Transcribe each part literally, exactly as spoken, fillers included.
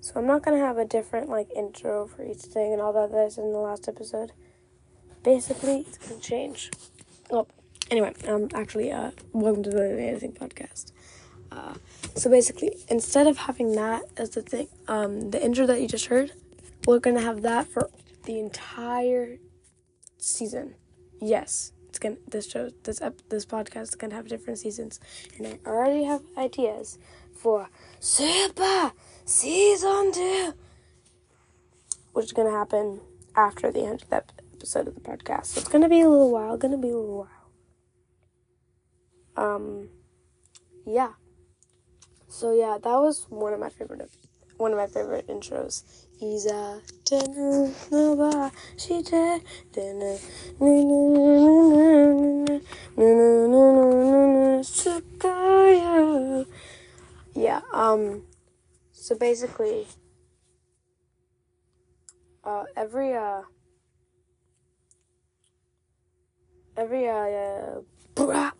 So I'm not going to have a different, like, intro for each thing and all that that I said in the last episode. Basically, it's going to change. Oh, anyway, um, actually, uh, welcome to the Anything Podcast. Uh, so basically, instead of having that as the thing, um, the intro that you just heard, we're going to have that for the entire season. Yes, it's going to, this show, this ep, this podcast is going to have different seasons. And I already have ideas for Super Season two, which is going to happen after the end of that episode of the podcast. So it's going to be a little while, going to be a little while. Um, yeah. So yeah, that was one of my favorite, one of my favorite intros. Isa, denu, noba, shite, denu, nunu, nunu, nunu, sukaya. Yeah, um... So basically, uh, every, uh, every, uh, uh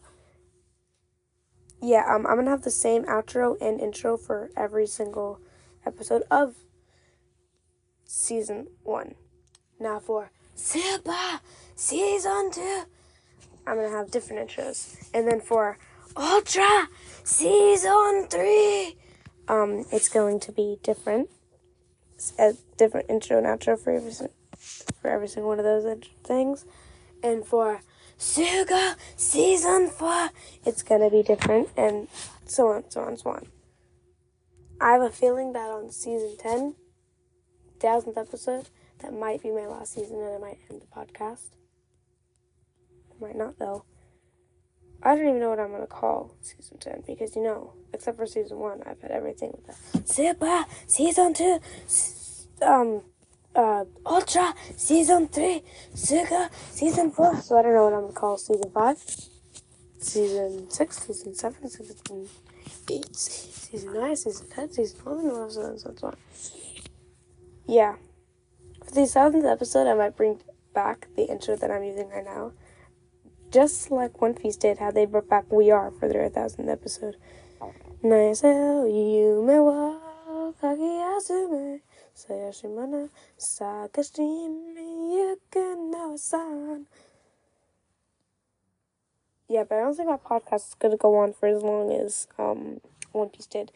yeah, um, I'm gonna have the same outro and intro for every single episode of season one. Now for Super Season two, I'm gonna have different intros. And then for Ultra Season three, um, it's going to be different. It's a different intro and outro for every for every single one of those things. And for Sugo Season four, it's gonna be different, and so on, so on, so on. I have a feeling that on season ten, thousandth episode, that might be my last season, and I might end the podcast. I might not, though. I don't even know what I'm gonna call season ten, because, you know, except for season one, I've had everything with that. Super Season two, um, uh, Ultra Season three, Sugar Season four, so I don't know what I'm gonna call season five, season six, season seven, season eight, season nine, season ten, season eleven, so on, so on. Yeah. For the thousandth episode, I might bring back the intro that I'm using right now. Just like One Piece did, how they brought back We Are for their thousandth episode. Nice yume wa kageyasume sayashimana sakashimi yukino-san. Yeah, but I don't think my podcast is going to go on for as long as um One Piece did.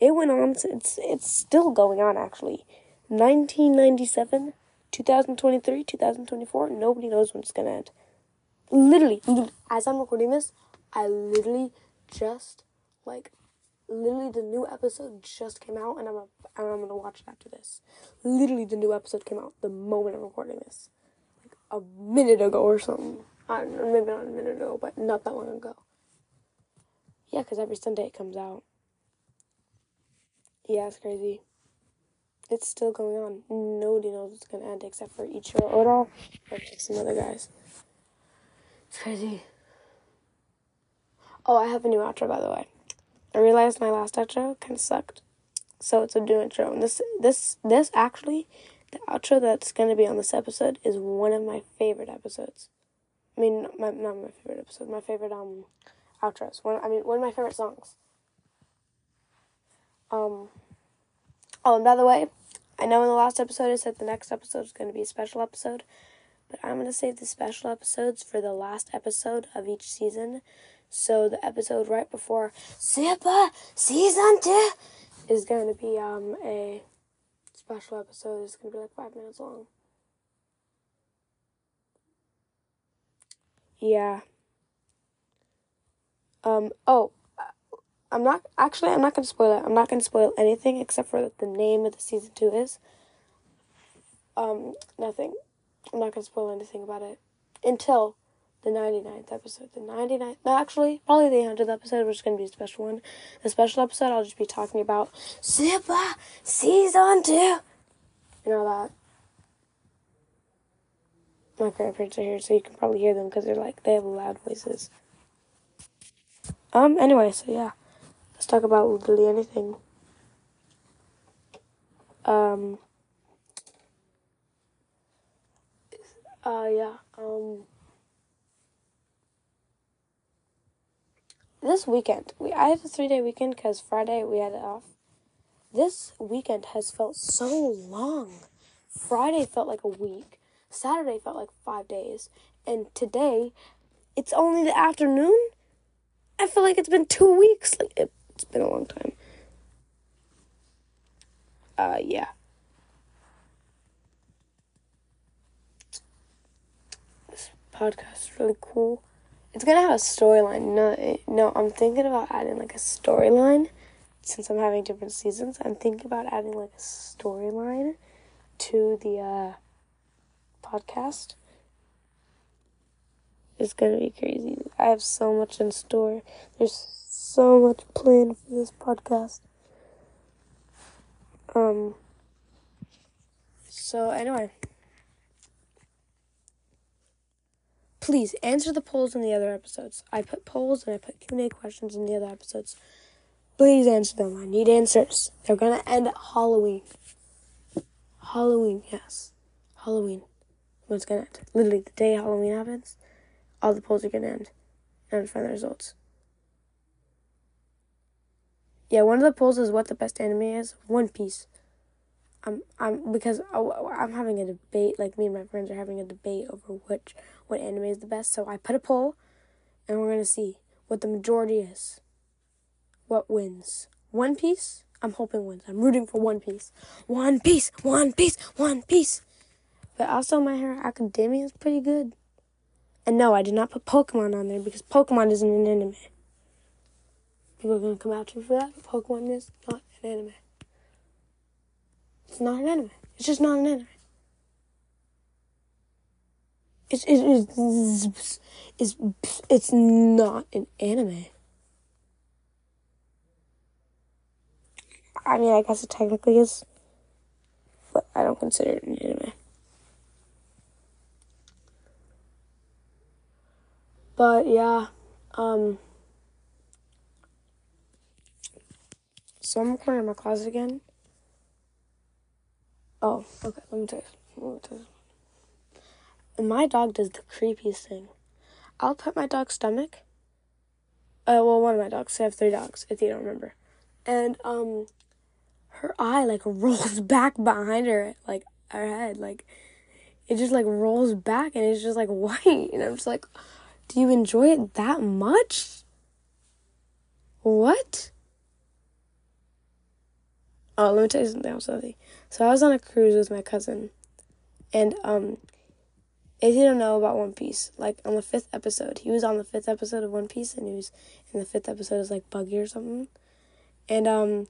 It went on, it's, it's still going on, actually. nineteen ninety-seven, two thousand twenty-three, two thousand twenty-four, nobody knows when it's going to end. Literally, as I'm recording this, I literally just, like, literally the new episode just came out, and I'm, a, and I'm going to watch it after this. Literally the new episode came out the moment I'm recording this. Like, a minute ago or something. I don't know, maybe not a minute ago, but not that long ago. Yeah, because every Sunday it comes out. Yeah, it's crazy. It's still going on. Nobody knows it's going to end except for Ichiro Oda and some other guys. It's crazy. Oh, I have a new outro, by the way. I realized my last outro kind of sucked, so it's a new intro. And this, this, this actually, the outro that's going to be on this episode is one of my favorite episodes. I mean, my, not my favorite episode. My favorite um outros. One, I mean, one of my favorite songs. Um. Oh, and by the way, I know in the last episode I said the next episode is going to be a special episode, but I'm going to save the special episodes for the last episode of each season. So the episode right before Super Season two is going to be um a special episode. It's going to be like five minutes long. Yeah. Um. Oh. I'm not, actually, I'm not going to spoil it. I'm not going to spoil anything except for what the name of the season two is. Um, nothing. I'm not going to spoil anything about it until the ninety-ninth episode. The ninety-ninth, no, actually, probably the one hundredth episode, which is going to be a special one. The special episode, I'll just be talking about Super Season two and all that. My grandparents are here, so you can probably hear them because they're like, they have loud voices. Um, anyway, so yeah. Let's talk about literally anything. Um. Uh, yeah. Um. This weekend, we I had a three-day weekend because Friday we had it off. This weekend has felt so long. Friday felt like a week. Saturday felt like five days. And today, it's only the afternoon. I feel like it's been two weeks. Like it, It's been a long time. Uh, yeah. This podcast is really cool. It's gonna have a storyline. No, no, I'm thinking about adding like a storyline. Since I'm having different seasons, I'm thinking about adding like a storyline to the uh, podcast. It's gonna be crazy. I have so much in store. There's so much planned for this podcast. Um. So, anyway. Please, answer the polls in the other episodes. I put polls and I put Q and A questions in the other episodes. Please answer them. I need answers. They're going to end at Halloween. Halloween, yes. Halloween. What's going to end? Literally, the day Halloween happens, all the polls are going to end. And I'm going to find the results. Yeah, one of the polls is what the best anime is. One Piece. I'm, I'm because I, I'm having a debate. Like, me and my friends are having a debate over which what anime is the best. So I put a poll, and we're gonna see what the majority is. What wins? One Piece. I'm hoping wins. I'm rooting for One Piece. One Piece. One Piece. One Piece. But also, My Hero Academia is pretty good. And no, I did not put Pokemon on there because Pokemon isn't an anime. People are going to come after me for that. Pokemon is not an anime. It's not an anime. It's just not an anime. It's, it, it's, it's, it's, it's not an anime. I mean, I guess it technically is. But I don't consider it an anime. But yeah, um... So I'm recording in my closet again. Oh, okay, let me tell you. Let me tell you. My dog does the creepiest thing. I'll pet my dog's stomach. Uh, well, one of my dogs. I have three dogs, if you don't remember. And, um, her eye, like, rolls back behind her, like, her head. Like, it just, like, rolls back, and it's just, like, white. And I'm just like, do you enjoy it that much? What? Oh, let me tell you something else. So I was on a cruise with my cousin. And um, if you don't know about One Piece, like on the fifth episode, he was on the fifth episode of One Piece, and he was in the fifth episode is like Buggy or something. And um,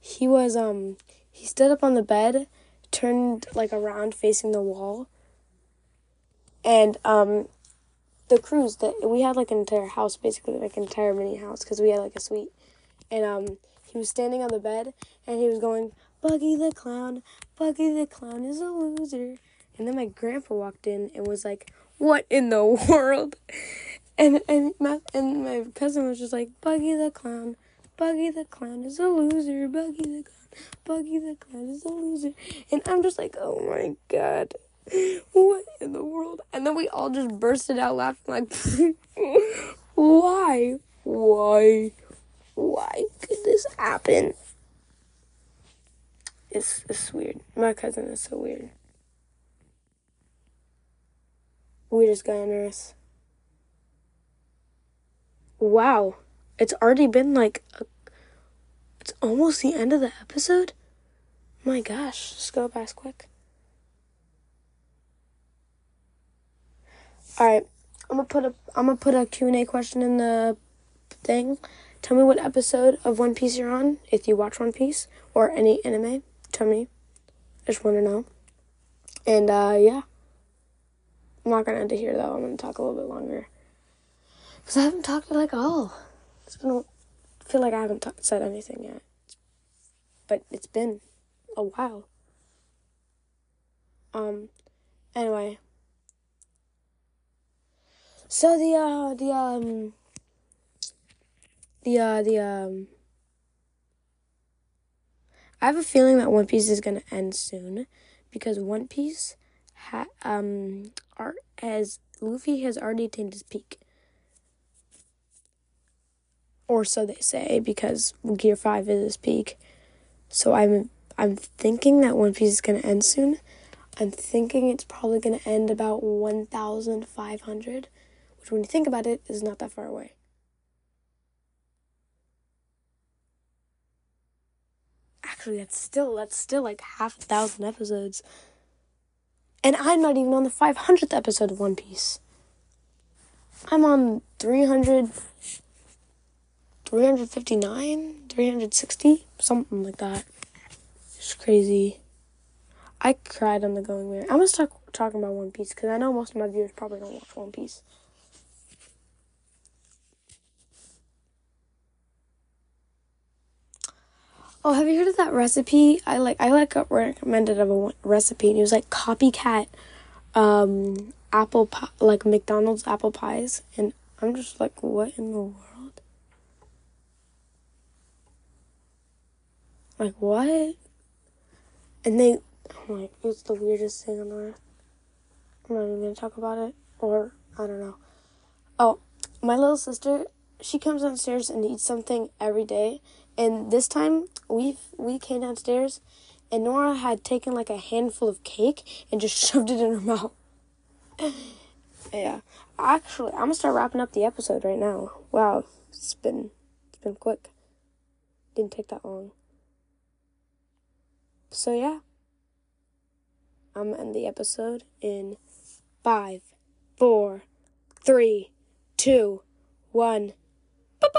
he was, um, he stood up on the bed, turned like around facing the wall. And um, the cruise, that we had like an entire house, basically like an entire mini house, because we had like a suite. And um. He was standing on the bed, and he was going, Buggy the Clown, Buggy the Clown is a loser. And then my grandpa walked in and was like, what in the world? And and my, and my cousin was just like, Buggy the Clown, Buggy the Clown is a loser, Buggy the Clown, Buggy the Clown is a loser. And I'm just like, oh my God, what in the world? And then we all just bursted out laughing like, why, why? Why could this happen? It's it's weird. My cousin is so weird. Weirdest guy on earth. Wow, it's already been like, a, it's almost the end of the episode. My gosh, let's go past quick. All right, I'm gonna put a I'm gonna put a Q and A question in the thing. Tell me what episode of One Piece you're on, if you watch One Piece, or any anime. Tell me. I just want to know. And, uh, yeah. I'm not going to end it here, though. I'm going to talk a little bit longer. Because I haven't talked at, like, all. It's been a, I feel like I haven't ta- said anything yet. But it's been a while. Um, anyway. So, the, uh, the, um... The, uh, the, um, I have a feeling that One Piece is going to end soon, because One Piece, ha- um, are, has, Luffy has already attained his peak. Or so they say, because Gear Five is his peak. So I'm, I'm thinking that One Piece is going to end soon. I'm thinking it's probably going to end about fifteen hundred, which when you think about it, is not that far away. Actually, that's still, that's still like half a thousand episodes. And I'm not even on the five hundredth episode of One Piece. I'm on three hundred, three fifty-nine, three sixty, something like that. It's crazy. I cried on The Going Merry. I'm going to start talking about One Piece, because I know most of my viewers probably don't watch One Piece. Oh, have you heard of that recipe? I like I like got recommended of a recipe, and it was like copycat um, apple pie, like McDonald's apple pies, and I'm just like, what in the world? Like, what? And they, I'm like, it's the weirdest thing on earth. I'm not even gonna talk about it, or I don't know. Oh, my little sister she comes downstairs and eats something every day. And this time, we we came downstairs, and Nora had taken, like, a handful of cake and just shoved it in her mouth. Yeah. Actually, I'm going to start wrapping up the episode right now. Wow. It's been, it's been quick. Didn't take that long. So, yeah. I'm going to end the episode in five, four, three, two, one. Bye-bye!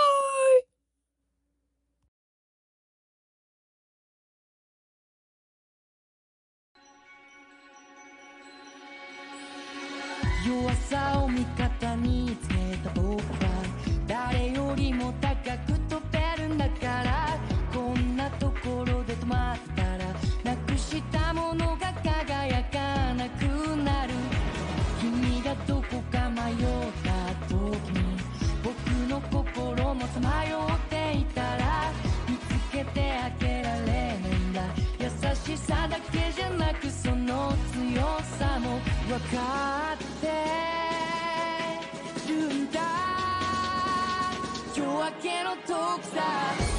Talk stop.